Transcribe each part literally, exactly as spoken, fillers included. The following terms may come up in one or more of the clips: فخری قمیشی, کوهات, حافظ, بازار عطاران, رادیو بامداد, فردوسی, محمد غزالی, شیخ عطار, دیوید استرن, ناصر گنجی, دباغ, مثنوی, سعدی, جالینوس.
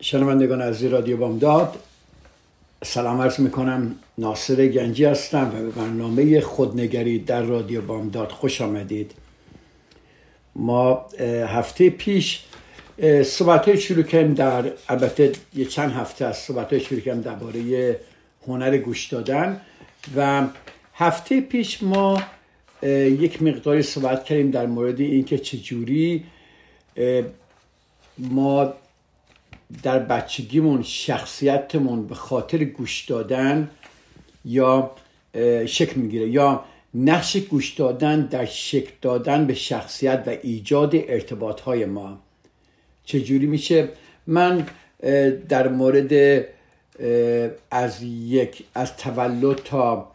شنوندگان عزیز رادیو بامداد، سلام عرض میکنم. ناصر گنجی هستم و به برنامه خودنگری در رادیو بامداد خوش آمدید. ما هفته پیش صحبت‌های شروع کردیم، در البته یه چند هفته از صحبت‌های شروع کردیم درباره هنر گوش دادن و هفته پیش ما یک مقداری صحبت کردیم در مورد اینکه چجوری ما در بچگیمون شخصیتمون به خاطر گوش دادن یا شکل میگیره، یا نقش گوش دادن در شکل دادن به شخصیت و ایجاد ارتباطهای ما چجوری میشه. من در مورد از یک از تولد تا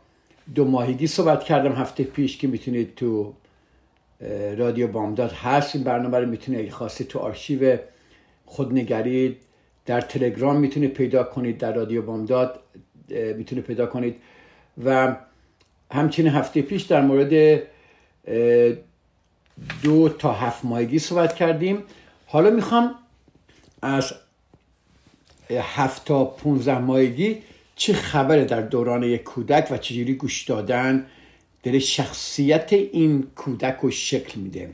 دو ماهگی صحبت کردم هفته پیش که میتونید تو رادیو بامداد هست، این برنامه رو میتونید اگه خواستید تو آرشیو خودنگری در تلگرام میتونید پیدا کنید، در رادیو بامداد میتونید پیدا کنید. و همچنین هفته پیش در مورد دو تا هفت ماهگی صحبت کردیم. حالا میخوام از هفت تا پونزده ماهگی چه خبره در دوران یک کودک و چجوری گوش دادن در شخصیت این کودک رو شکل میده.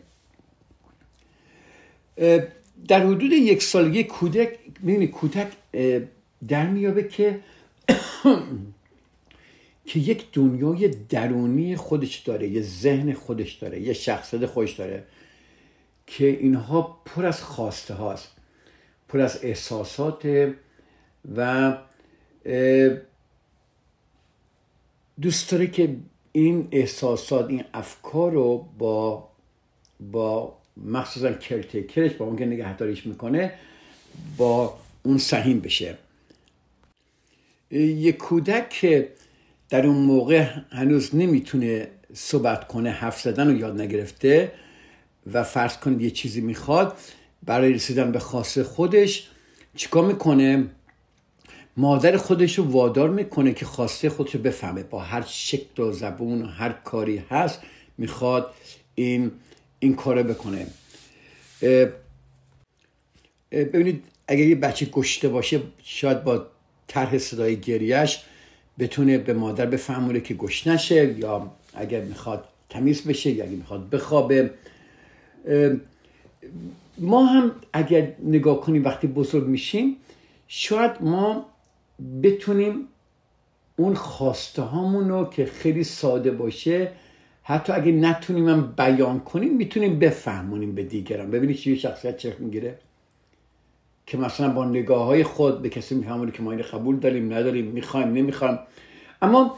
در حدود یک سالگی کودک می‌بینی کودک در میابه که که یک دنیای درونی خودش داره، یه ذهن خودش داره، یه شخصیت خودش داره که اینها پر از خواسته هاست، پر از احساسات و دوست داره که این احساسات، این افکار رو با با مخصوصا کرتکرش با اون که نگهداریش میکنه با اون سهیم بشه. یک کودک که در اون موقع هنوز نمیتونه صحبت کنه، حرف زدن رو یاد نگرفته و فرض کنید یه چیزی میخواد برای رسیدن به خواسته خودش چیکار میکنه؟ مادر خودش رو وادار میکنه که خواسته خودش رو بفهمه، با هر شکل و زبون و هر کاری هست میخواد این این کاره بکنه. اه اه ببینید اگر یه بچه گشته باشه شاید با طرح صدای گریهش بتونه به مادر بفهمونه که گشت نشه، یا اگر میخواد تمیز بشه، یا اگر میخواد بخوابه. ما هم اگر نگاه کنیم وقتی بزرگ میشیم شاید ما بتونیم اون خواسته هامونو که خیلی ساده باشه حتی اگه نتونیم هم بیان کنیم میتونیم بفهمونیم به دیگران. ببینید چه شخصیت چه میگیره که مثلا با نگاه‌های خود به کسی میفهمونه که ما این قبول داریم نداریم، میخوایم نمیخوایم. اما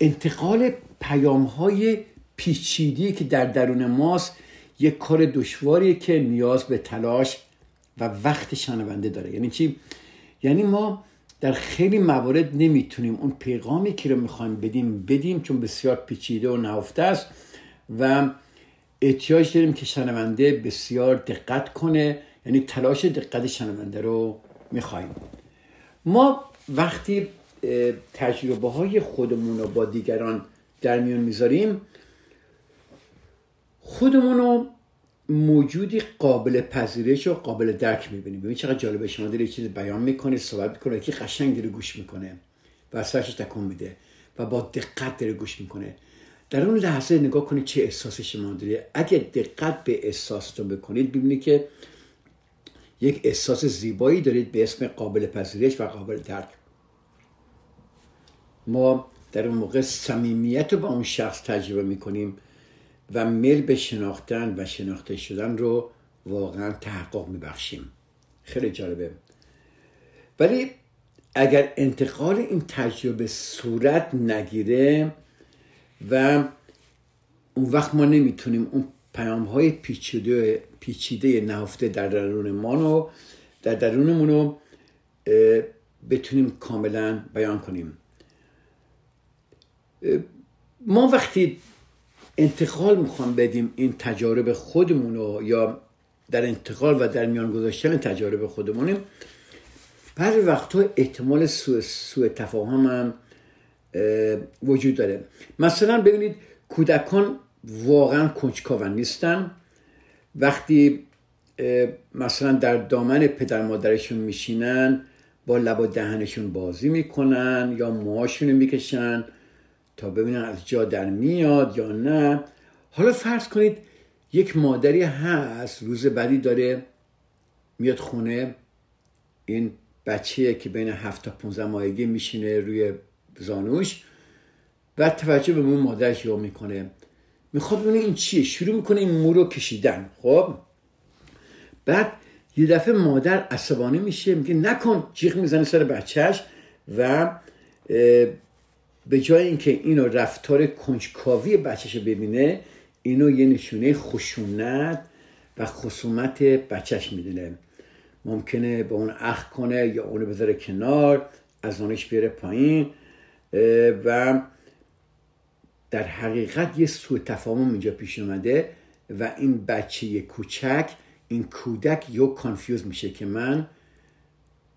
انتقال پیام‌های پیچیده‌ای که در درون ماست یک کار دشواریه که نیاز به تلاش و وقت شنونده داره. یعنی چی؟ یعنی ما در خیلی موارد نمیتونیم اون پیغامی که رو میخوایم بدیم بدیم چون بسیار پیچیده و نهفته است و احتیاج داریم که شنونده بسیار دقت کنه، یعنی تلاش دقت شنونده رو میخوایم. ما وقتی تجربه های خودمون رو با دیگران در میون میذاریم خودمون رو موجودی قابل پذیرش و قابل درک می‌بینیم. ببین چقدر جالبه، شما داره یه چیز بیان می‌کنه، صحبت می‌کنه، یکی قشنگ داره گوش می‌کنه و سرش تکون میده و با دقت داره گوش می‌کنه. در اون لحظه نگاه کنید چه احساسی شما داره. اگه دقت به احساستون بکنید ببینید که یک احساس زیبایی دارید به اسم قابل پذیرش و قابل درک. ما در اون موقع صمیمیت رو با اون شخص تجربه می‌کنیم و میل به شناختن و شناخته شدن رو واقعا تحقق میبخشیم. خیلی جالبه. ولی اگر انتقال این تجربه صورت نگیره و اون وقت ما نمیتونیم اون پیام های پیچیده پیچیده نهفته در درون ما رو در درونمون رو بتونیم کاملا بیان کنیم. ما وقتی انتقال میخوام بدیم این تجارب خودمون رو یا در انتقال و در میان گذاشتن تجارب خودمونیم، بعضی وقتا احتمال سوء سوء تفاهم هم وجود داره. مثلا ببینید کودکان واقعا کنجکاو نیستن. وقتی مثلا در دامن پدر مادرشون میشینن با لب و دهنشون بازی میکنن یا موهاشون میکشن تا ببینن از جا در میاد یا نه. حالا فرض کنید یک مادری هست روز بعدی داره میاد خونه، این بچه که بین هفت تا پانزده ماهگی میشینه روی زانوش و توجه به مو مادرش رو میکنه، میخواد ببینه این چیه، شروع میکنه این مو رو کشیدن. خب بعد یه دفعه مادر عصبانی میشه، میگه نکن، جیغ میزنه سر بچهش و به جای اینکه اینو رفتار کنجکاوی بچهش ببینه، اینو یه نشونه خشونت و خصومت بچهش میدونه. ممکنه به اون اخ کنه یا اونو بذاره کنار، از آنش بیاره پایین و در حقیقت یه سوء تفاهم اینجا پیش اومده و این بچه کوچک، این کودک یا کانفیوز میشه که من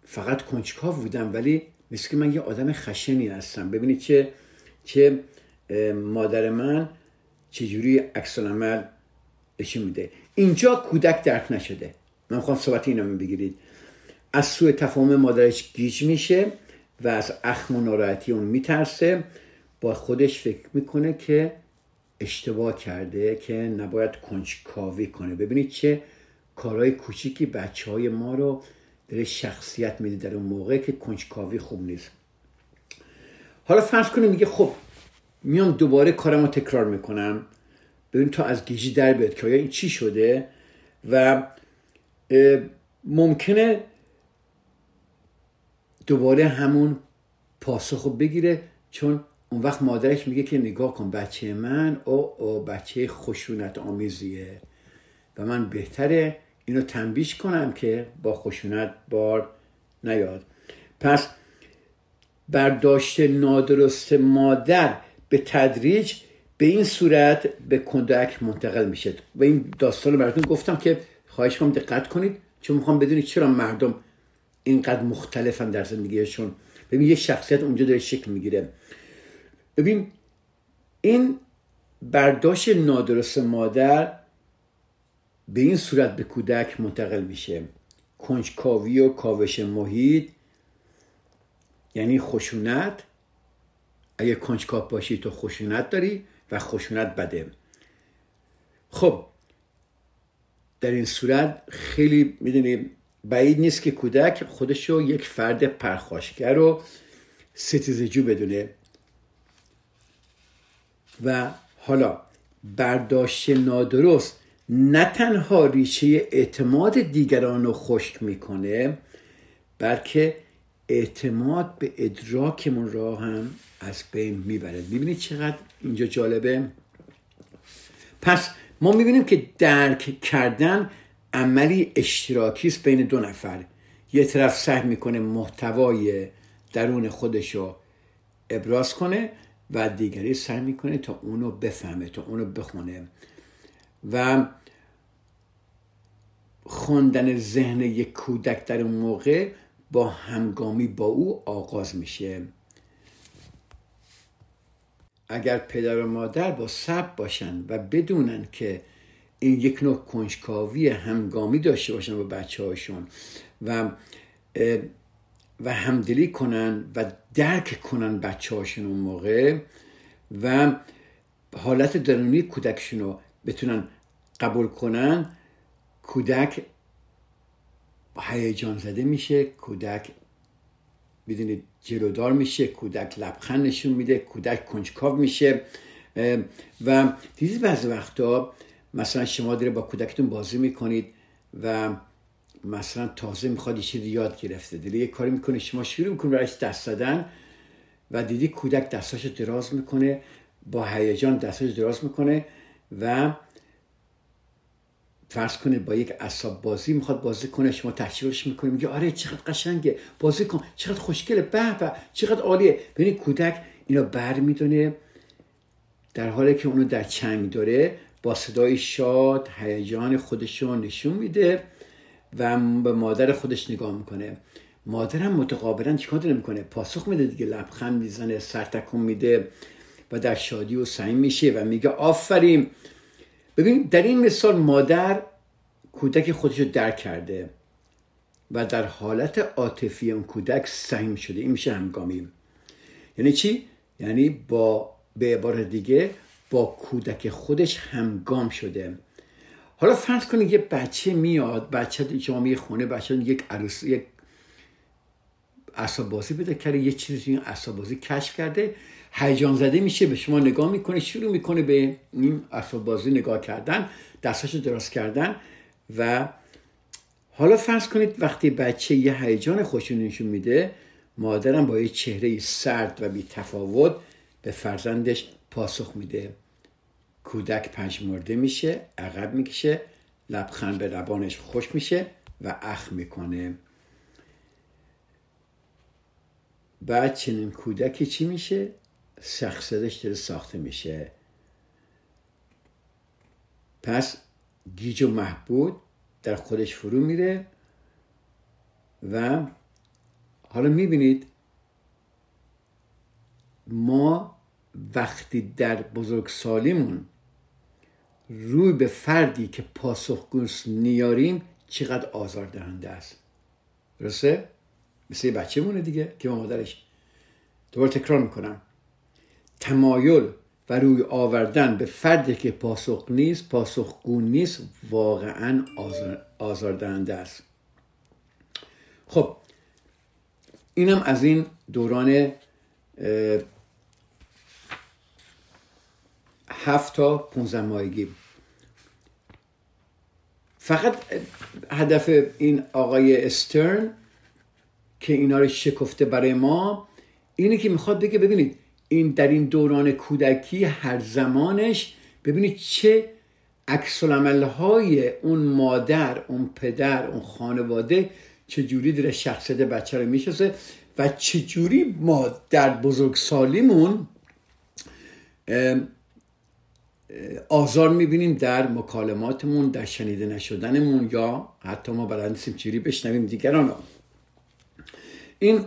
فقط کنجکاو بودم ولی مثل که من یه آدم خشنی هستم. ببینید چه چه مادر من چجوری عکس العمل نشون میده. اینجا کودک درک نشده. من میخوام صحبت اینو من بگیرید. از سوء تفاهم مادرش گیج میشه و از اخم و ناراحتی اون میترسه، با خودش فکر میکنه که اشتباه کرده که نباید کنجکاوی کنه. ببینید چه کارهای کوچیکی بچه های ما رو داره شخصیت میده در اون موقع که کنجکاوی خوب نیست. حالا فرض کنه میگه خب میام دوباره کارم رو تکرار میکنم ببین تا از گیجی در بیاد که آیا این چی شده. و ممکنه دوباره همون پاسخ رو بگیره، چون اون وقت مادرش میگه که نگاه کن بچه من او او بچه خشونت آمیزیه و من بهتره اینو تنبیهش کنم که با خشونت بار نیاد. پس برداشت نادرست مادر به تدریج به این صورت به کودک منتقل میشه. و این داستان رو براتون گفتم که خواهش می‌کنم دقت کنید، چون میخوام بدونید چرا مردم اینقدر مختلفن در زندگیشون. ببین یه شخصیت اونجا داره شکل میگیره. ببین این برداشت نادرست مادر به این صورت به کودک منتقل میشه. کنجکاوی و کاوش محیط یعنی خشونت. اگه کنجکاو باشی تو خشونت داری و خشونت بده. خب در این صورت خیلی میدونی بعید نیست که کودک خودشو یک فرد پرخاشگر و ستیزجو بدونه. و حالا برداشت نادرست نه تنها ریشه اعتماد دیگران رو خشک میکنه، بلکه اعتماد به ادراکمون را هم از بین میبره. میبینید چقدر اینجا جالبه؟ پس ما میبینیم که درک کردن عملی اشتراکی است بین دو نفر. یه طرف سعی میکنه محتوای درون خودش رو ابراز کنه و دیگری سعی میکنه تا اونو بفهمه، تا اونو بخونه. و خوندن ذهن یک کودک در اون موقع با همگامی با او آغاز میشه. اگر پدر و مادر با صبر باشن و بدونن که این یک نوع کنجکاوی همگامی داشته باشن با بچه هاشون و و همدلی کنن و درک کنن بچه هاشون اون موقع و حالت درونی کودکشون رو بتونن قبول کنن، کودک هیجان زده میشه، کودک بدونید جلودار میشه، کودک لبخند نشون میده، کودک کنجکاو میشه. و دیدید بعضی وقتا مثلا شما داره با کودکتون بازی میکنید و مثلا تازه میخواد یه چیزی یاد گرفته، دل یه کاری میکنه، شما شروع میکنه برایش دست دادن و دیدی کودک دستاشو دراز میکنه، با هیجان دستاشو دراز میکنه و فرض کنه با یک عصب بازی میخواد بازی کنه، شما تشویقش میکنی، میگه آره چقدر قشنگه، بازی کن، چقدر خوشگله، به به، چقدر عالیه. ببین کودک اینا بر میدونه، در حالی که اونو در چنگ داره با صدای شاد هیجان خودش رو نشون میده و به مادر خودش نگاه میکنه. مادرم متقابلا چیکار داره میکنه؟ پاسخ میده دیگه، لبخند میزنه، سرتکون میده و در شادی و سعی میشه و میگه آفرین. ببین در این مثال مادر کودک خودش رو درک کرده و در حالت عاطفی اون کودک سهم شده. این میشه همگامی. یعنی چی؟ یعنی با به عبارت دیگه با کودک خودش همگام شده. حالا فرض کنید یه بچه میاد، بچه جامعه خونه، بچه یک عروس، یک عصبازی بده کرده، یه چیزی توی این عصبازی کشف کرده، هیجان زده میشه، به شما نگاه میکنه، شروع میکنه به این عصبازی نگاه کردن، دستاشو دراز کردن. و حالا فرض کنید وقتی بچه یه هیجان خوشونی نشون میده، مادرم با یه چهره سرد و بی تفاوت به فرزندش پاسخ میده. کودک پژمرده میشه، عقب میکشه، لبخند به لبانش خوش میشه و اخم میکنه. بعد چنین کودکی چی میشه؟ شخصیتش داره ساخته میشه. پس گیج و محبود در خودش فرو میره. و حالا میبینید ما وقتی در بزرگسالیمون روی به فردی که پاسخگو نیاریم چقدر آزاردهنده است. درسته؟ مثل یه بچه مونه دیگه که با مادرش. دوباره تکرار میکنم، تمایل و روی آوردن به فردی که پاسخ نیست، پاسخگو نیست، واقعا آزار، آزاردهنده است. خب اینم از این دوران هفت تا پونزده ماهگی. فقط هدف این آقای استرن که اینا رو شکفته برای ما اینه که میخواد بگه ببینید این در این دوران کودکی هر زمانش ببینید چه عکس العمل‌های اون مادر، اون پدر، اون خانواده چجوری در شخصیت بچه رو میشناسه و چجوری ما در بزرگسالیمون آزار میبینیم در مکالماتمون، در شنیده نشدنمون، یا حتی ما بلد نیستیم چجوری بشنویم دیگران رو. این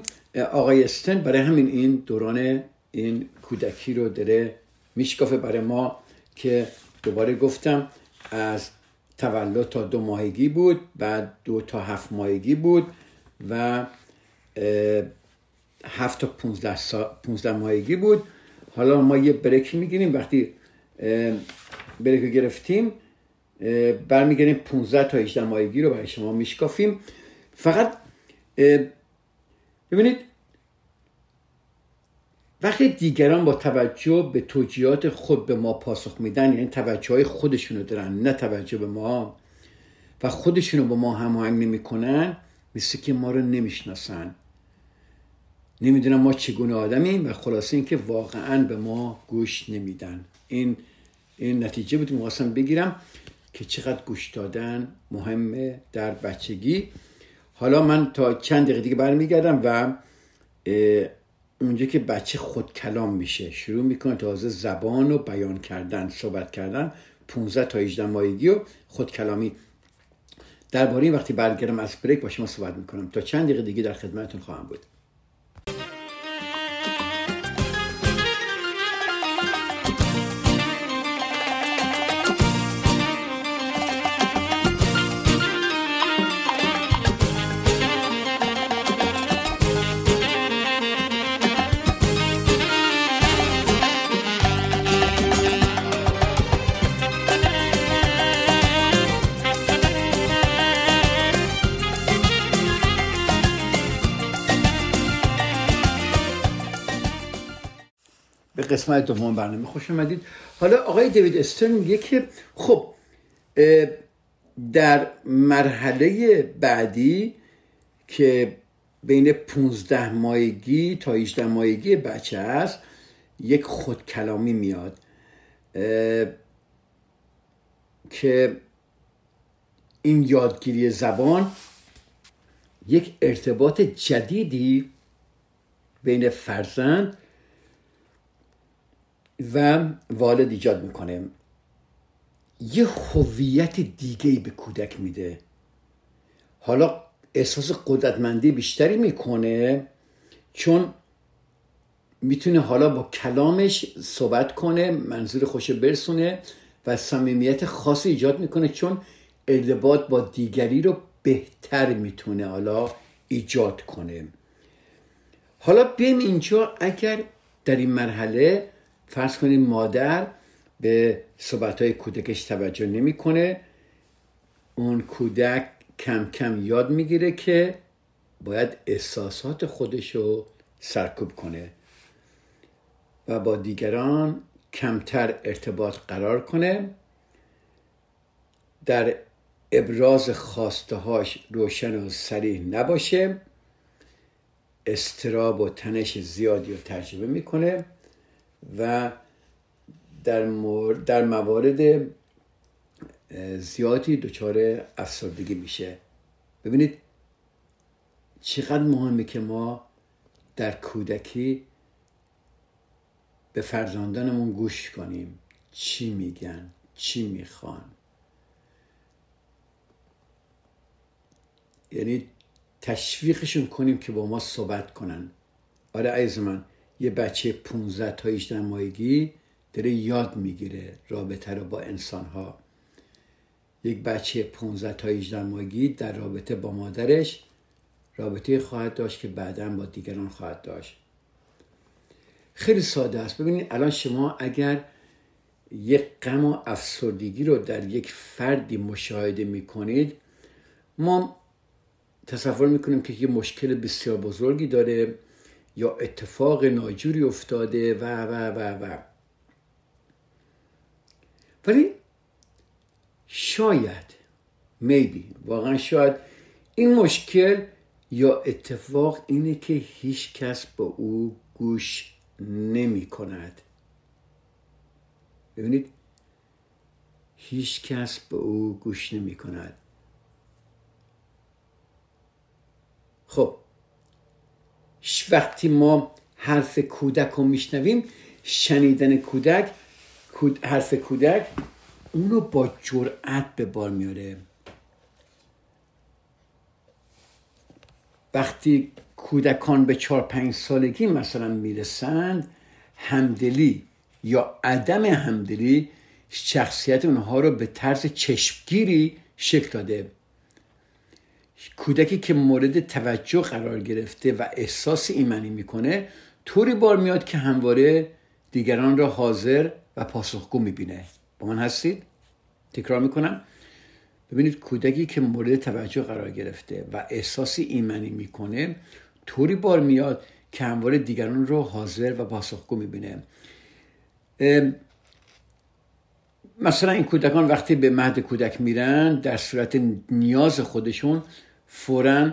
آقای استرن برای همین این دوران این کودکی رو داره میشکافه برای ما که دوباره گفتم از تولد تا دو ماهگی بود، بعد دو تا هفت ماهگی بود و هفت تا پونزده, سا... پونزده ماهگی بود. حالا ما یه بریک میگیریم، وقتی بریک رو گرفتیم برمیگردیم پونزده تا هجده ماهگی رو برای شما میشکافیم. فقط ببینید وقتی دیگران با توجه به توجیهات خود به ما پاسخ میدن، یعنی توجه های خودشونو دارن نه توجه به ما و خودشونو با ما هماهنگ نمی کنن، مثل که ما رو نمیشناسن، نمیدونن ما چگونه آدمیم و خلاصه اینکه واقعا به ما گوش نمیدن. این این نتیجه بود می‌خواستم بگیرم که چقدر گوش دادن مهمه در بچگی. حالا من تا چند دقیقه دیگه برمیگردم و اونجا که بچه خود کلام میشه شروع میکنه تازه زبان و بیان کردن، صحبت کردن، پونزده تا هجده ماهگی و خود کلامی. درباره این وقتی برگردم از بریک با شما صحبت میکنم. تا چند دقیقه دیگه در خدمتتون خواهم بود. قسمت دوم برنامه خوش اومدید. حالا آقای دیوید استرن میگه که خب در مرحله بعدی که بین پونزده ماهگی تا هجده ماهگی بچه است یک خودکلامی میاد که این یادگیری زبان یک ارتباط جدیدی بین فرزند و والد ایجاد میکنه، یه هویت دیگه‌ای به کودک میده، حالا احساس قدرتمندی بیشتری میکنه چون میتونه حالا با کلامش صحبت کنه، منظور خوشو برسونه و صمیمیت خاصی ایجاد میکنه چون ارتباط با دیگری رو بهتر میتونه حالا ایجاد کنه. حالا بیایم اینجا، اگر در این مرحله فرض کنیم مادر به صحبت‌های کودکش توجه نمی‌کنه، اون کودک کم کم یاد می‌گیره که باید احساسات خودشو سرکوب کنه و با دیگران کمتر ارتباط قرار کنه، در ابراز خواستهاش روشن و صریح نباشه، استراب و تنش زیادی رو تجربه میکنه و در, مورد در موارد زیادی دچار افسردگی میشه. ببینید چقدر مهمه که ما در کودکی به فرزندانمون گوش کنیم، چی میگن، چی میخوان. یعنی تشویقشون کنیم که با ما صحبت کنن. آره عزیز من، یه بچه پونزده تا هجده ماهگی داره یاد میگیره رابطه رو با انسانها. یک بچه پونزده تا هجده ماهگی در رابطه با مادرش رابطه خواهد داشت که بعداً با دیگران خواهد داشت. خیلی ساده است. ببینید الان شما اگر یک غم و افسردگی رو در یک فردی مشاهده میکنید، ما تصور میکنیم که یه مشکل بسیار بزرگی داره یا اتفاق ناجوری افتاده و و و و ولی شاید میبی واقعا شاید این مشکل یا اتفاق اینه که هیچ کس به او گوش نمی کند. ببینید هیچ کس به او گوش نمی کند. خب وقتی ما حرف کودک رو میشنویم، شنیدن کودک حرف کودک اونو با جرأت به بار میاره. وقتی کودکان به چهار پنج سالگی مثلا میرسند، همدلی یا عدم همدلی شخصیت اونها رو به طرز چشمگیری شکل داده. کودکی که مورد توجه قرار گرفته و احساس ایمنی میکنه طوری بار میاد که همواره دیگران را حاضر و پاسخگو میبینه. با من هستید؟ تکرار میکنم. ببینید کودکی که مورد توجه قرار گرفته و احساس ایمنی میکنه طوری بار میاد که همواره دیگران را حاضر و پاسخگو میبینه. مثلا این کودکان وقتی به مهد کودک میرن، در صورت نیاز خودشون فوراً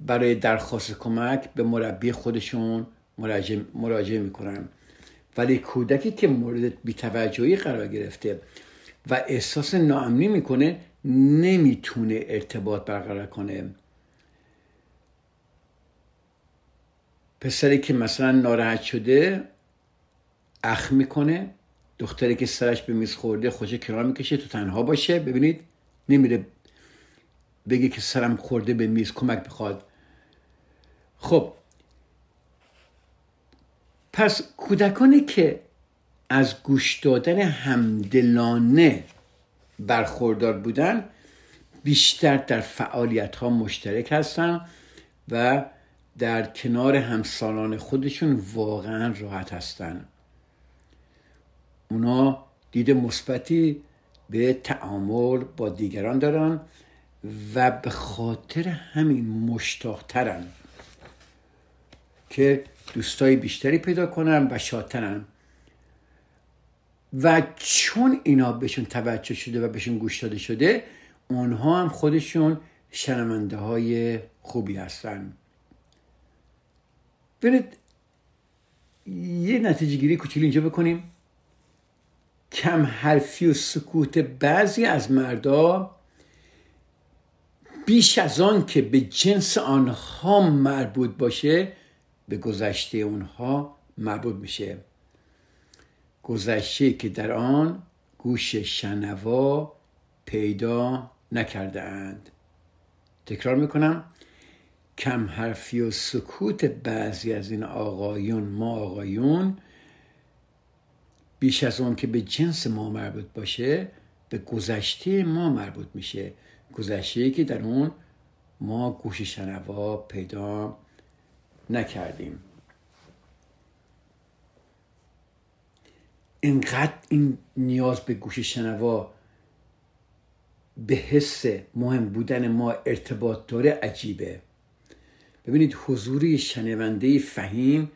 برای درخواست کمک به مربی خودشون مراجعه, مراجعه میکنن. ولی کودکی که مورد بی‌توجهی قرار گرفته و احساس ناامنی میکنه نمیتونه ارتباط برقرار کنه. پسری که مثلا ناراحت شده اخم میکنه، دختری که سرش به میز خورده خوشه کرا میکشه تو تنها باشه. ببینید نمیره بگه که سرم خورده به میز کمک بخواد. خب پس کودکانی که از گوش دادن همدلانه برخوردار بودن بیشتر در فعالیت ها مشترک هستن و در کنار همسالان خودشون واقعا راحت هستن. اونا دید مثبتی به تعامل با دیگران دارن و به خاطر همین مشتاقترن که دوستای بیشتری پیدا کنن و شادترن. و چون اینا بهشون توجه شده و بهشون گوش داده شده، اونها هم خودشون شنونده های خوبی هستن. برید یه نتیجه گیری کوچیک اینجا بکنیم. کم حرفی و سکوت بعضی از مردا بیش از آن که به جنس آنها مربوط باشه به گذشته اونها مربوط میشه، گذشته که در آن گوش شنوا پیدا نکرده اند. تکرار میکنم، کم حرفی و سکوت بعضی از این آقایون ما آقایون بیش از اون که به جنس ما مربوط باشه به گذشته ما مربوط میشه، گذشته که در اون ما گوش شنوا پیدا نکردیم. اینقدر این نیاز به گوش شنوا به حس مهم بودن ما ارتباط داره، عجیبه. ببینید حضور شنونده فهیم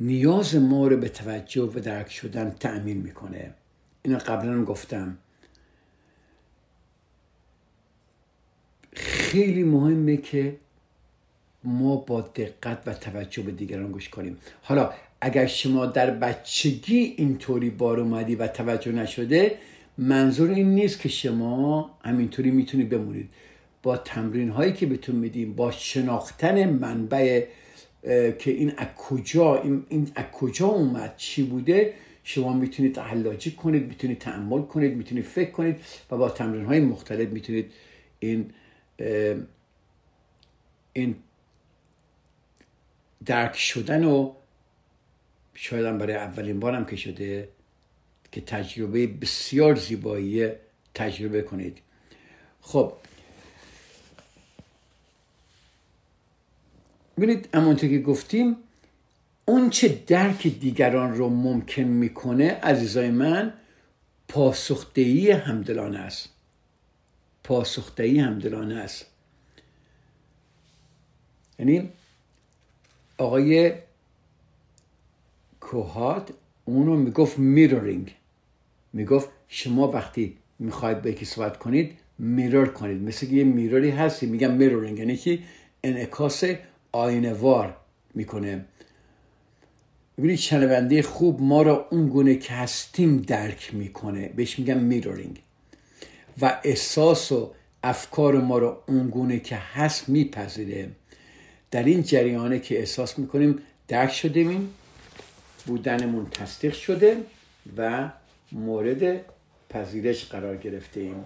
نیاز ما رو به توجه و درک شدن تأمین میکنه. اینو قبلا هم گفتم، خیلی مهمه که ما با دقت و توجه به دیگران گوش کنیم. حالا اگر شما در بچگی اینطوری بار اومدی و توجه نشده، منظور این نیست که شما همینطوری میتونید بمونید. با تمرین هایی که بهتون میدیم، با شناختن منبع که این از کجا این, این از کجا اومد چی بوده، شما میتونید حلاجی کنید، میتونید تأمل کنید، میتونید فکر کنید و با تمرین های مختلف میتونید این این درک شدن و شاید هم برای اولین بارم که شده که تجربه بسیار زیبایی تجربه کنید. خب ببینید همونطور که گفتیم، اون چه درک دیگران رو ممکن میکنه عزیزای من، پاسخدهی همدلانه است. پاسخدهی همدلانه است. یعنی آقای کوهات اونو میگفت میرورینگ، میگفت شما وقتی میخواید با یکی صحبت کنید میرور کنید. مثل یه میروری هستی، میگم میرورینگ یعنی که انعکاس آینه وار میکنه. ببینید شنونده خوب ما را اون گونه که هستیم درک میکنه، بهش میگم میرورینگ، و احساس و افکار ما را اون گونه که هست میپذیره. در این جریانه که احساس میکنیم درک شدیم، بودنمون تصدیق شده و مورد پذیرش قرار گرفتیم.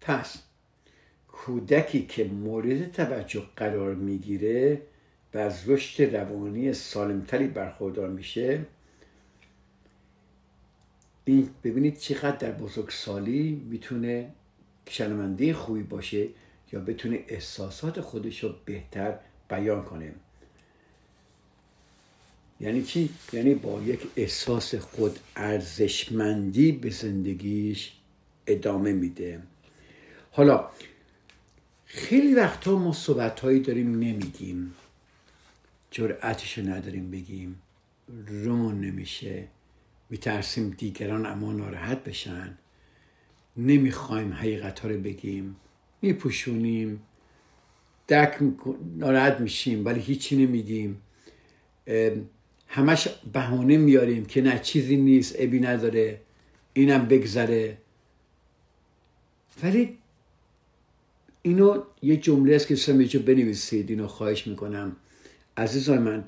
پس کودکی که مورد توجه قرار میگیره و از رشد روانی سالمتری برخوردار میشه. این ببینید چقدر در بزرگسالی میتونه شنونده خوبی باشه یا بتونه احساسات خودش رو بهتر بیان کنه. یعنی چی؟ یعنی با یک احساس خود ارزشمندی به زندگیش ادامه میده. حالا خیلی وقتا ما صحبت‌هایی داریم نمیگیم، جرأتشو نداریم بگیم، رومون نمیشه، میترسیم دیگران اما ناراحت بشن، نمیخوایم حقیقت‌ها رو بگیم، میپوشونیم، درک میکن... ناراحت میشیم ولی هیچی نمیگیم، همش بهانه میاریم که نه چیزی نیست، عیبی نداره، اینم بگذره. ولی اینو یه جمله است که سم یه جا بنویسید، اینو خواهش میکنم عزیزان من.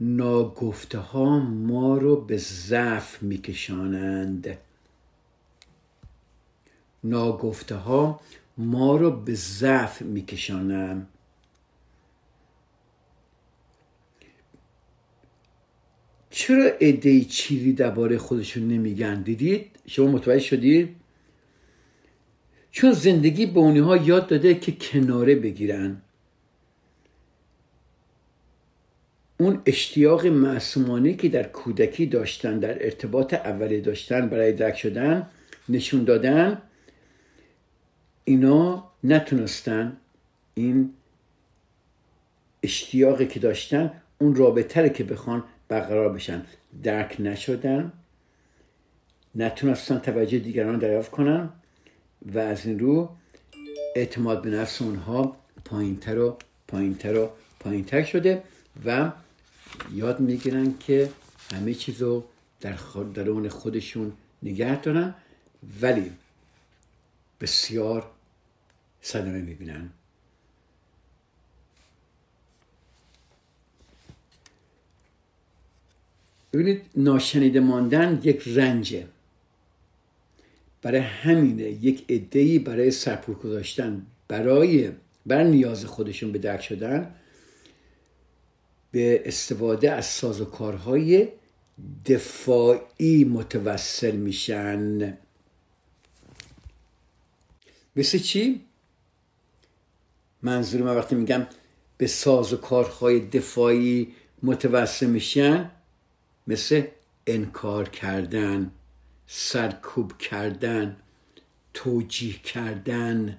ناگفته ها ما رو به ضعف میکشانند، ناگفته ها ما رو به ضعف میکشانند. چرا عده‌ای چیزی درباره خودشون نمیگن؟ دیدید؟ شما متوجه شدید؟ چون زندگی به اونها یاد داده که کناره بگیرن. اون اشتیاق معصومانه که در کودکی داشتن، در ارتباط اولیه داشتن برای درک شدن نشون دادن، اینا نتونستن این اشتیاقی که داشتن اون رابطه رو که بخوان برقرار بشن، درک نشدن، نتونستن توجه دیگران دریافت کنن و از این رو اعتماد به نفس اونها پایینتر و پایینتر و پایینتر شده و یاد میگیرن که همه چیزو در خود درون خودشون نگه دارن، ولی بسیار صدمه میبینن. ببینید، ناشنیده ماندن یک رنجه. برای همینه یک عده‌ای برای سرپول گذاشتن، برای بر نیاز خودشون به درک شدن، به استفاده از سازوکارهای دفاعی متوسل میشن. مثل چی؟ منظور من وقتی میگم به سازوکارهای دفاعی متوسل میشن، مثل انکار کردن، سرکوب کردن، توجیه کردن،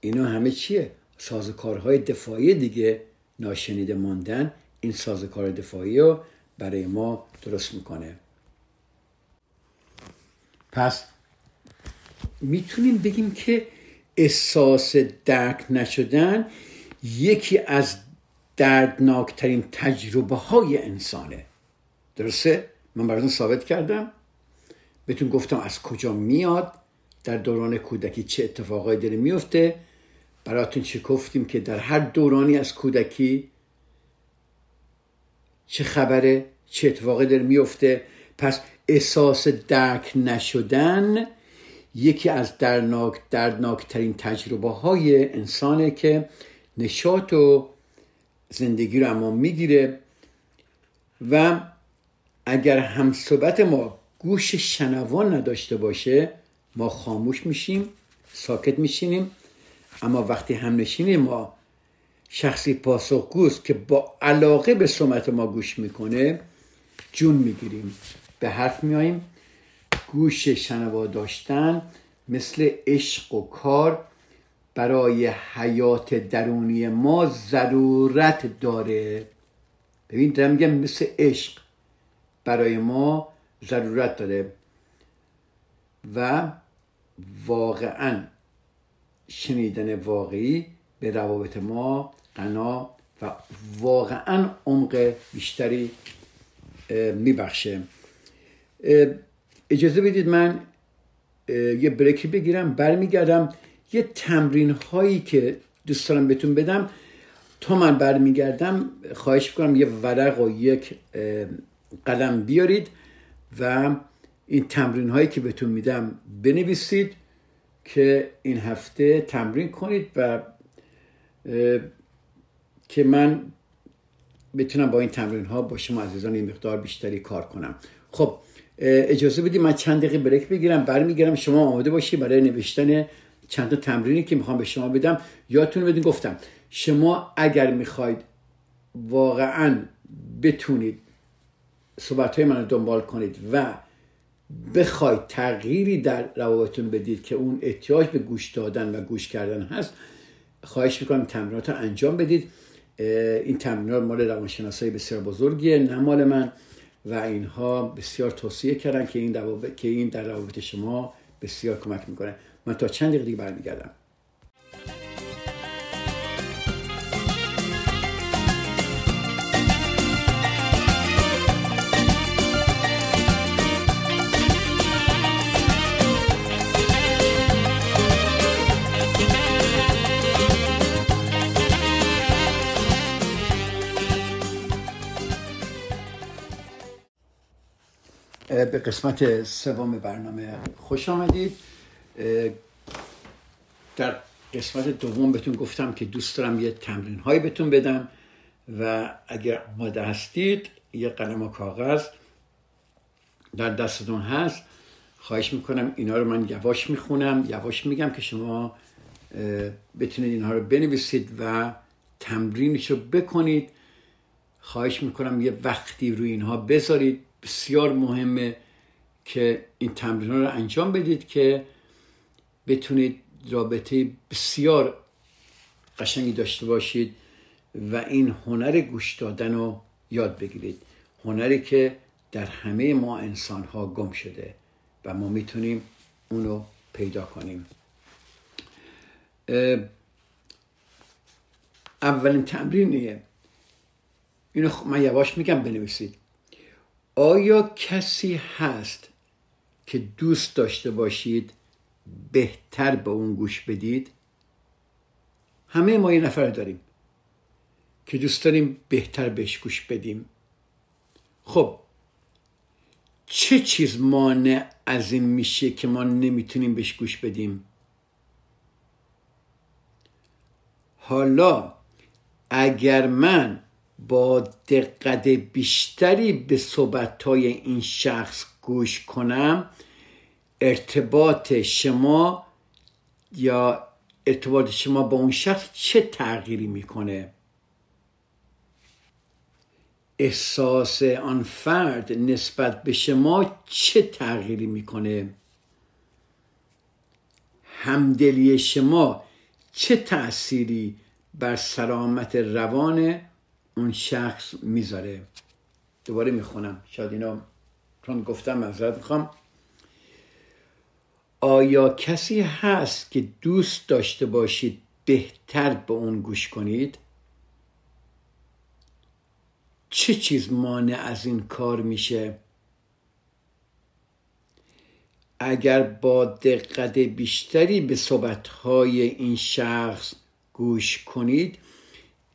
اینا همه چیه؟ سازوکارهای دفاعی دیگه. ناشنیده ماندن این سازوکار دفاعی رو برای ما درست میکنه. پس میتونیم بگیم که احساس درک نشدن یکی از دردناکترین تجربه های انسانه. درسته؟ من براتون ثابت کردم، بهتون گفتم از کجا میاد، در دوران کودکی چه اتفاقایی داره میفته، براتون چه گفتیم که در هر دورانی از کودکی چه خبره، چه اتفاقی داره میفته. پس احساس درک نشدن یکی از دردناک دردناکترین تجربه های انسانه که نشاط و زندگی رو اما میگیره. و اگر هم صحبت ما گوش شنوان نداشته باشه، ما خاموش میشیم، ساکت میشینیم. اما وقتی هم نشینیم ما شخصی پاسخگوست که با علاقه به صحبت ما گوش میکنه، جون میگیریم، به حرف میاییم. گوش شنوا داشتن مثل عشق و کار برای حیات درونی ما ضرورت داره. ببین، دارم میگم مثل عشق برای ما ضرورت داره و واقعا شنیدن واقعی به روابط ما غنا و واقعا عمق بیشتری میبخشه. اجازه بدید من یه بریکی بگیرم، برمیگردم. یه تمرین هایی که دوست دارم بهتون بدم، تا من برمیگردم خواهش میکنم یه ورق و یک قلم بیارید و این تمرین هایی که بهتون میدم بنویسید که این هفته تمرین کنید و که من بتونم با این تمرین ها با شما عزیزان این مقدار بیشتری کار کنم. خب اجازه بدید من چند دقیقه بریک بگیرم، برمیگردم. شما آماده باشید برای نوشتن چند تا تمرینی که میخوام به شما بدم. یادتون بدین گفتم شما اگر میخواید واقعا بتونید صحبت‌های منو دنبال کنید و بخواید تغییری در روابطتون بدید که اون احتیاج به گوش دادن و گوش کردن هست، خواهش میکنم تمرینات رو انجام بدید. این تمرینات مال روانشناسای بسیار بزرگیه، نه مال من، و اینها بسیار توصیه کردن که این روابط که این در روابط شما بسیار کمک میکنه. من تا چند دقیقه دیگه برمیگردم. به قسمت سوم برنامه خوش آمدید. در قسمت دوم بهتون گفتم که دوست دارم یه تمرین هایی بهتون بدم و اگر آماده هستید یه قلم و کاغذ در دستتون هست، خواهش میکنم اینا رو من یواش میخونم، یواش میگم که شما بتونید اینها رو بنویسید و تمرینش رو بکنید. خواهش میکنم یه وقتی روی اینها بذارید، بسیار مهمه که این تمرین‌ها رو انجام بدید که بتونید رابطه بسیار قشنگی داشته باشید و این هنر گوش دادن رو یاد بگیرید، هنری که در همه ما انسان‌ها گم شده و ما میتونیم اونو پیدا کنیم. اولین تمرینیه. اینو من یواش میگم بنویسید. آیا کسی هست که دوست داشته باشید بهتر به اون گوش بدید؟ همه ما یه نفر داریم که دوست داریم بهتر بهش گوش بدیم. خب چه چیز مانع از این میشه که ما نمیتونیم بهش گوش بدیم؟ حالا اگر من با دقت بیشتری به صحبت‌های این شخص گوش کنم، ارتباط شما یا ارتباط شما با اون شخص چه تغییری میکنه؟ احساس آن فرد نسبت به شما چه تغییری میکنه؟ همدلی شما چه تأثیری بر سلامت روان اون شخص میذاره؟ دوباره میخونم، شاید اینا رو گفتم معذرت میخوام. آیا کسی هست که دوست داشته باشید بهتر به اون گوش کنید؟ چه چیز مانع از این کار میشه؟ اگر با دقت بیشتری به صحبت‌های این شخص گوش کنید،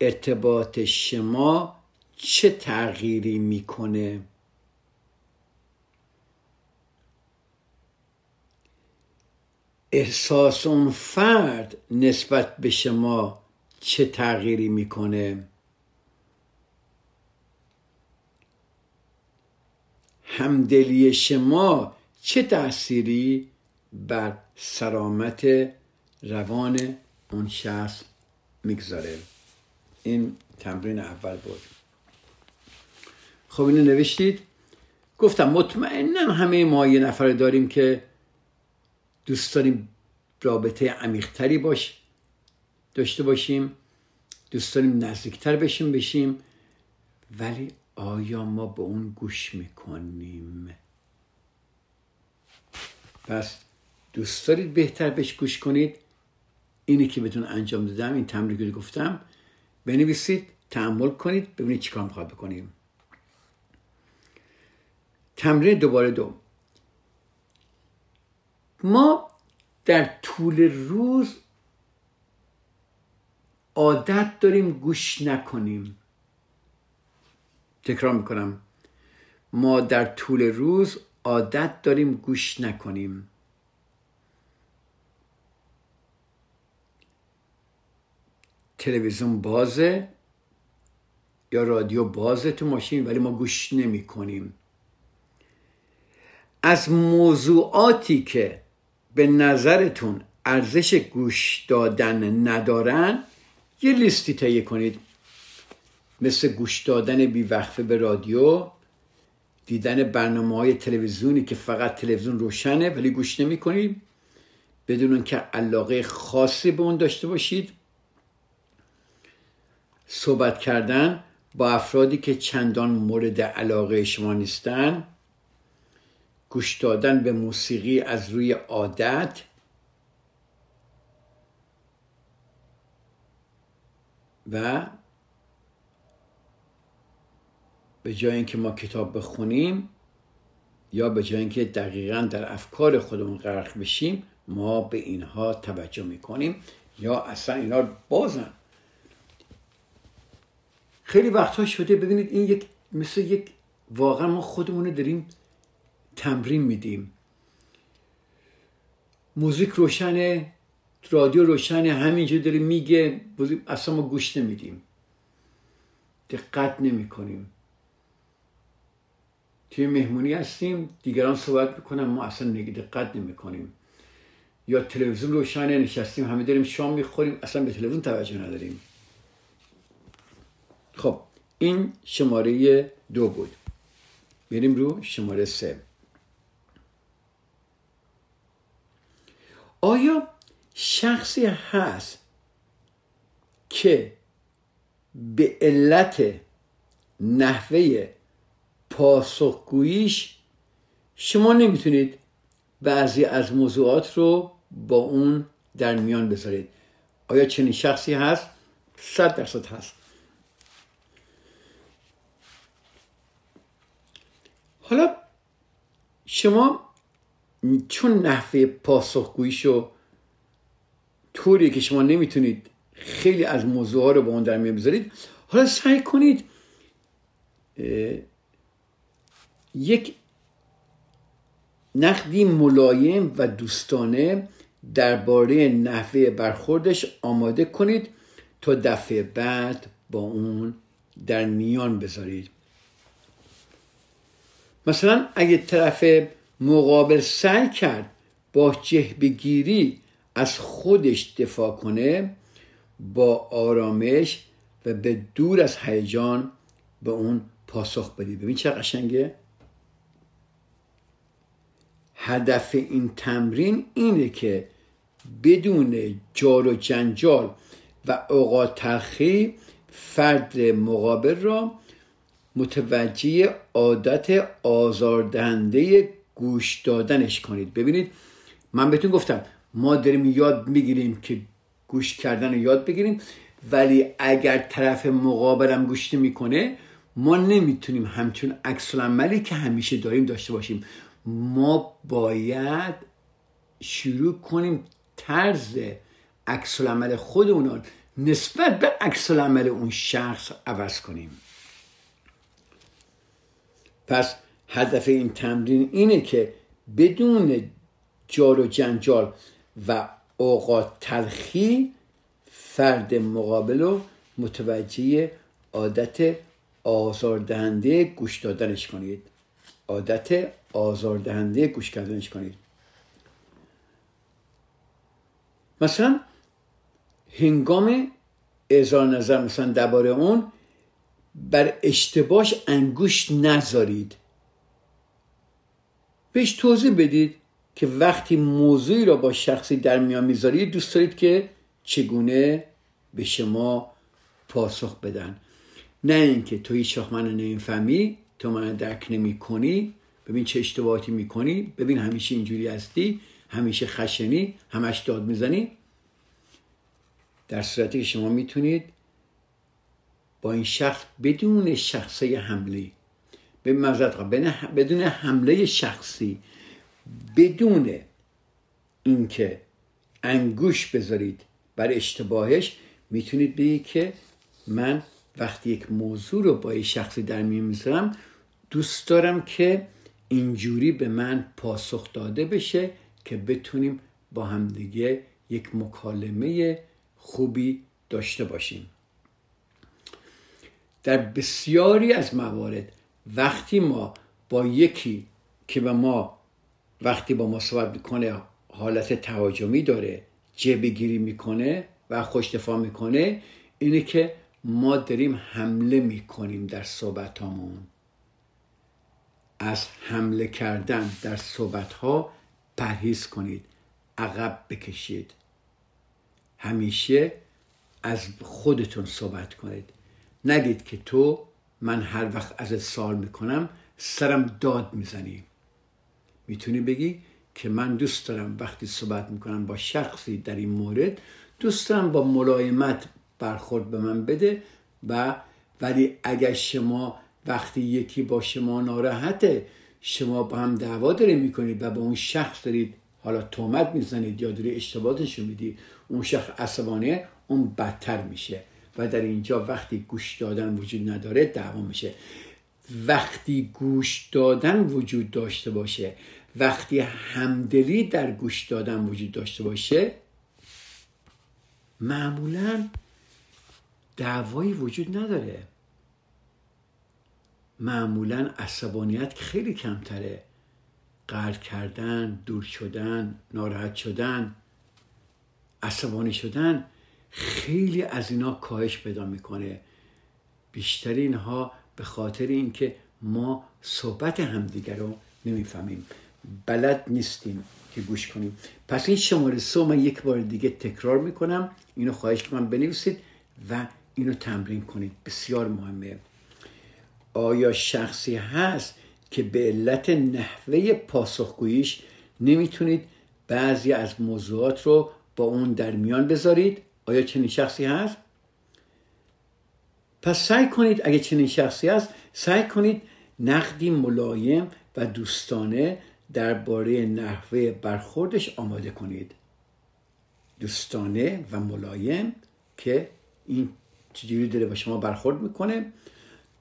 ارتباط شما چه تغییری میکنه؟ احساس اون فرد نسبت به شما چه تغییری میکنه؟ همدلی شما چه تأثیری بر سلامت روان اون شخص میگذاره؟ این تمرین اول بود. خب اینو نوشتید. گفتم مطمئنم همه ما یه نفر داریم که دوست داریم رابطه عمیق‌تری باش داشته باشیم، دوست داریم نزدیکتر بشیم بشیم ولی آیا ما به اون گوش میکنیم؟ پس دوست دارید بهتر بهش گوش کنید. اینی که بهتون انجام دادم، این تمرینی که گفتم، بنویسید، تأمل کنید، ببینید چیکار میخواد بکنیم. تمرین دوباره دو. ما در طول روز عادت داریم گوش نکنیم. تکرار میکنم، ما در طول روز عادت داریم گوش نکنیم. تلویزیون بازه یا رادیو بازه تو ماشین ولی ما گوش نمی کنیم. از موضوعاتی که به نظرتون ارزش گوش دادن ندارن یه لیستی تهیه کنید، مثل گوش دادن بیوقفه به رادیو، دیدن برنامه‌های تلویزیونی که فقط تلویزیون روشنه ولی گوش نمی‌کنید بدون اون که علاقه خاصی به اون داشته باشید، صحبت کردن با افرادی که چندان مورد علاقه شما نیستن، گوش دادن به موسیقی از روی عادت، و به جای اینکه ما کتاب بخونیم یا به جای اینکه دقیقاً در افکار خودمون غرق بشیم، ما به اینها توجه میکنیم یا اصلا اینا بازن. خیلی وقتها شده ببینید این یک مثل یک واقعا ما خودمون رو داریم تمرین میدیم. موزیک روشنه، رادیو روشنه، همینجوری داره میگه، اصلا ما گوش نمیدیم، دقت نمی کنیم. توی مهمونی هستیم، دیگران صحبت میکنن، ما اصلا دقت نمی کنیم. یا تلویزیون روشنه، نشستیم، همه داریم شام میخوریم، اصلا به تلویزیون توجه نداریم. خب این شماره دو بود. بریم رو شماره سه. آیا شخصی هست که به علت نحوه پاسخگوییش شما نمیتونید بعضی از موضوعات رو با اون در میان بذارید. آیا چنین شخصی هست؟ صد درصد هست. حالا شما چون نحوه پاسخگوییشو طوری که شما نمیتونید خیلی از موضوعها رو با اون در میان بذارید، حالا سعی کنید یک نقدی ملایم و دوستانه درباره نحوه برخوردش آماده کنید تا دفعه بعد با اون در میان بذارید. مثلا اگه طرف مقابل سعی کرد با جهبگیری از خودش دفاع کنه، با آرامش و به دور از هیجان به اون پاسخ بدید. ببین چه قشنگه. هدف این تمرین اینه که بدون جار و جنجال و اوقات تلخی فرد مقابل را متوجه عادت آزاردهنده گوش دادنش کنید. ببینید من بهتون گفتم ما داریم یاد میگیریم که گوش کردن رو یاد بگیریم، ولی اگر طرف مقابلم گوش نمیکنه ما نمیتونیم همچون عکس العملی که همیشه داریم داشته باشیم. ما باید شروع کنیم طرز عکس العمل خودمون رو نسبت به عکس العمل اون شخص عوض کنیم. پس هدف این تمرین اینه که بدون جار و جنجال و اوقات تلخی فرد مقابل رو متوجه عادت آزاردهنده گوش دادنش کنید. عادت آزاردهنده گوش کردنش کنید. مثلا هنگام اظهار نظر مثلا درباره اون بر اشتباهش انگشت نذارید. بهش توضیح بدید که وقتی موضوعی را با شخصی در میان میذارید دوست دارید که چگونه به شما پاسخ بدن، نه اینکه تو هیچ وقت منو نمیفهمی، تو منو درک نمیکنی، ببین چه اشتباهاتی میکنی، ببین همیشه اینجوری هستی، همیشه خشنی، همش داد میزنی. در صورتی که شما میتونید با این شخص بدون شخصی حمله، به مزد بدون حمله شخصی، بدون اینکه انگوش بذارید بر اشتباهش، میتونید بگید که من وقتی یک موضوع رو با یک شخصی در میان میذارم دوست دارم که اینجوری به من پاسخ داده بشه که بتونیم با همدیگه یک مکالمه خوبی داشته باشیم. در بسیاری از موارد وقتی ما با یکی که به ما وقتی با ما صحبت میکنه حالت تهاجمی داره، جبهه‌گیری میکنه و خوش دفاع میکنه، اینه که ما داریم حمله میکنیم در صحبتامون. از حمله کردن در صحبتها پرهیز کنید، عقب بکشید. همیشه از خودتون صحبت کنید. نگید که تو، من هر وقت ازت سوال میکنم سرم داد میزنی. میتونی بگی که من دوست دارم وقتی صحبت میکنم با شخصی در این مورد دوست دارم با ملایمت برخورد به من بده، و ولی اگر شما وقتی یکی با شما ناراحته شما با هم دعوا داری میکنید و با اون شخص دارید حالا تهمت میزنید یا داری اشتباهاتش رو میدی، اون شخص عصبانیه، اون بدتر میشه و در اینجا وقتی گوش دادن وجود نداره دعوا میشه. وقتی گوش دادن وجود داشته باشه، وقتی همدلی در گوش دادن وجود داشته باشه، معمولا دعوایی وجود نداره، معمولا عصبانیت خیلی کمتره. قهر کردن، دور شدن، ناراحت شدن، عصبانی شدن، خیلی از اینا کاهش پیدا میکنه. بیشتر اینها به خاطر اینکه ما صحبت همدیگر رو نمیفهمیم، بلد نیستیم که گوش کنیم. پس این شماره سه من یک بار دیگه تکرار میکنم، اینو خواهش میکنم بنویسید و اینو تمرین کنید، بسیار مهمه. آیا شخصی هست که به علت نحوه پاسخگوییش نمیتونید بعضی از موضوعات رو با اون در میان بذارید. آیا چنین شخصی هست؟ پس سعی کنید، اگه چنین شخصی هست، سعی کنید نقدی ملایم و دوستانه درباره نحوه برخوردش آماده کنید. دوستانه و ملایم که این چجوری داره با شما برخورد میکنه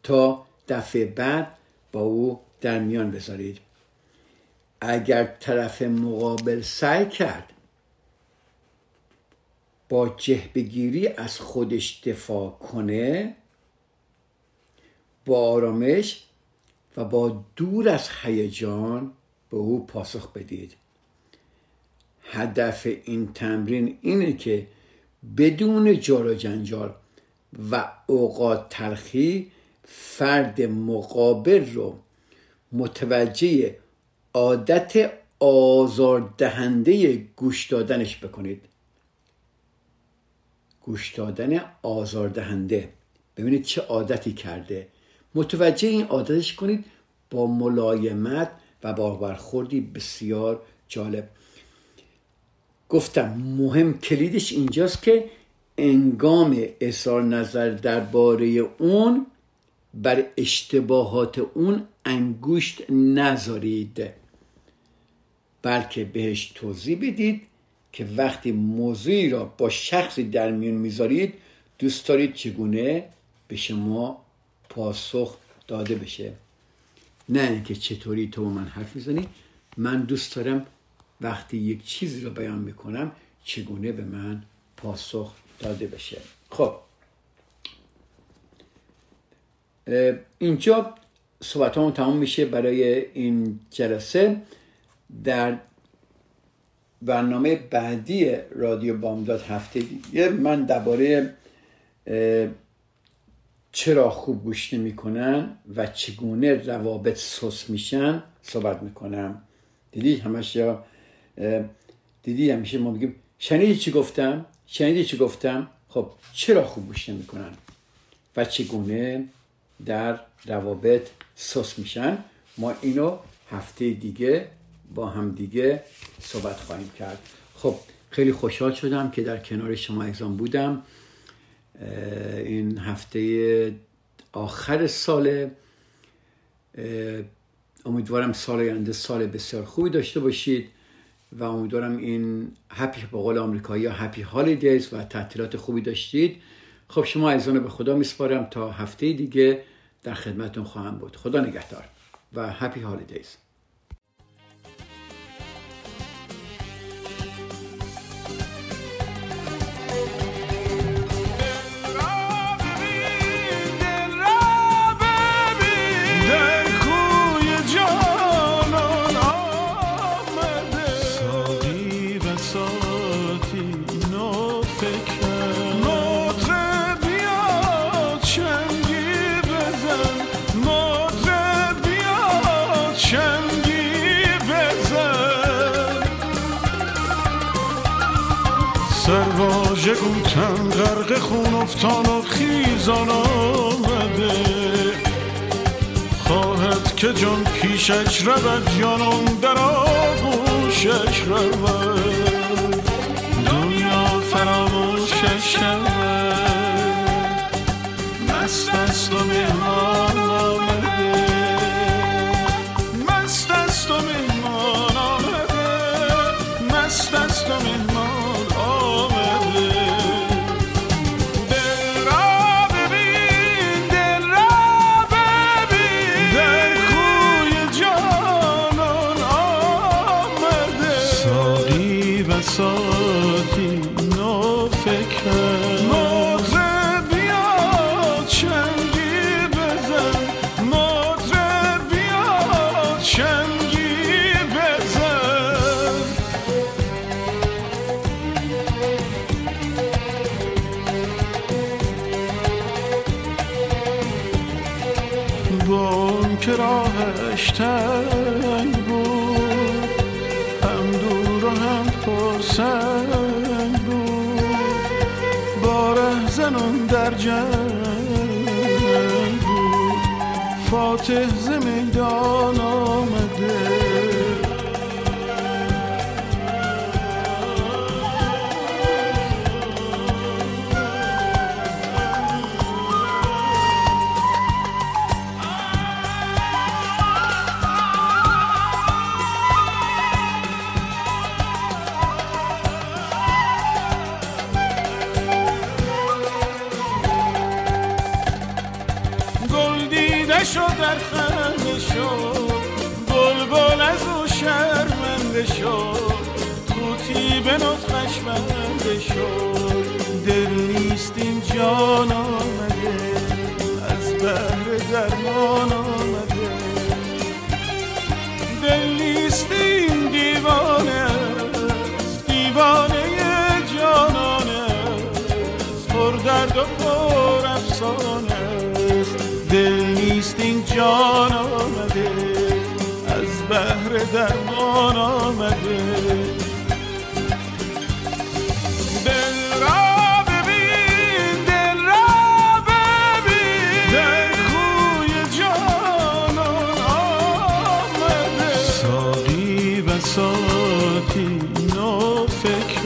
تا دفعه بعد با او در میان بذارید. اگر طرف مقابل سعی کرد با جهبگیری از خودش دفاع کنه، با آرامش و با دور از هیجان به او پاسخ بدید. هدف این تمرین اینه که بدون جار و جنجال و اوقات تلخی فرد مقابل رو متوجه عادت آزاردهنده گوش دادنش بکنید. گوش دادن آزاردهنده، ببینید چه عادتی کرده، متوجه این عادتش کنید با ملایمت و با برخوردی بسیار جالب. گفتم مهم، کلیدش اینجاست که انگام اظهار نظر درباره اون بر اشتباهات اون انگشت نذارید، بلکه بهش توضیح بدید که وقتی موضوعی را با شخصی در میون میذارید دوست دارید چگونه به شما پاسخ داده بشه، نه اینکه چطوری تو با من حرف میزنی. من دوست دارم وقتی یک چیزی را بیان میکنم چگونه به من پاسخ داده بشه. خب اینجا صحبت همون تمام میشه برای این جلسه. در برنامه بعدی رادیو بامداد هفته دیگه من درباره چرا خوب گوش نمیکنن و چگونه روابط سوس میشن صحبت میکنم. دیدی همش یا دیدی همیشه ما میگیم شنیدی چی گفتم؟ شنیدی چی گفتم؟ خب چرا خوب گوش نمیکنن و چگونه در روابط سوس میشن؟ ما اینو هفته دیگه با هم دیگه صحبت خواهیم کرد. خب خیلی خوشحال شدم که در کنار شما عزیزان بودم. این هفته آخر ساله، امیدوارم سال آینده سال بسیار خوبی داشته باشید و امیدوارم این هپی، به قول آمریکایی ها، هپی هالیدیز و تعطیلات خوبی داشتید. خب شما عزیزان به خدا میسپارم، تا هفته دیگه در خدمتتون خواهم بود. خدا نگهدار و هپی هالیدیز. گوتن غرق خون افتان و خیزان آمده، خواهد که جان پیشش رود، جانم در آغوشش رود، دنیا فراموشش شود، مست است و مهمان آمده، مست است و مهمان آمده، مست است و مهمان. ساعتی نو فکر موتر بیا چنگی بزن، موتر بیا چنگی بزن. با اون که راهش تنگ بود، هم دور و هم پرسنگ بود، با رهزنان در جنگ بود، فاتح ز میدان آمده، شو در خنده شو، بلبل از او شرمنده شو، طوطی به نطقش بنده شو. دل نیست این جان آمده، از بحر درمان آمده، دل نیست این دیوانه، دیوانه جانانه، پر درد و پر افسانه. دل نیست این جان آمده، از بحر درمان آمده. دل را ببین، دل را ببین، در کوی جانان آمده. ساقی و ساقی نو فکر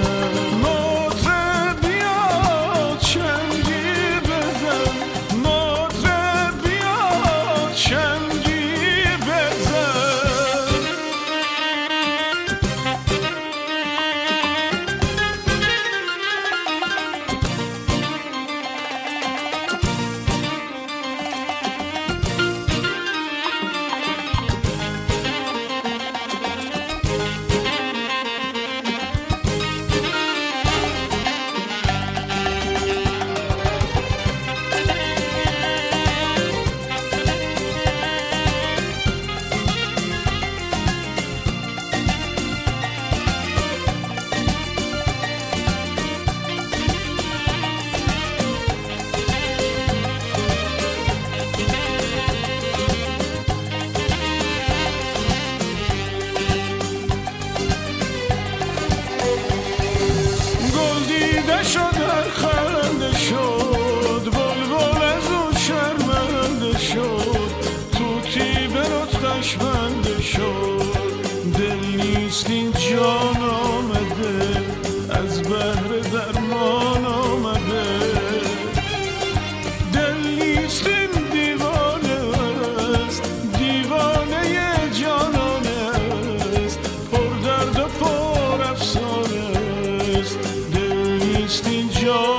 Just enjoy.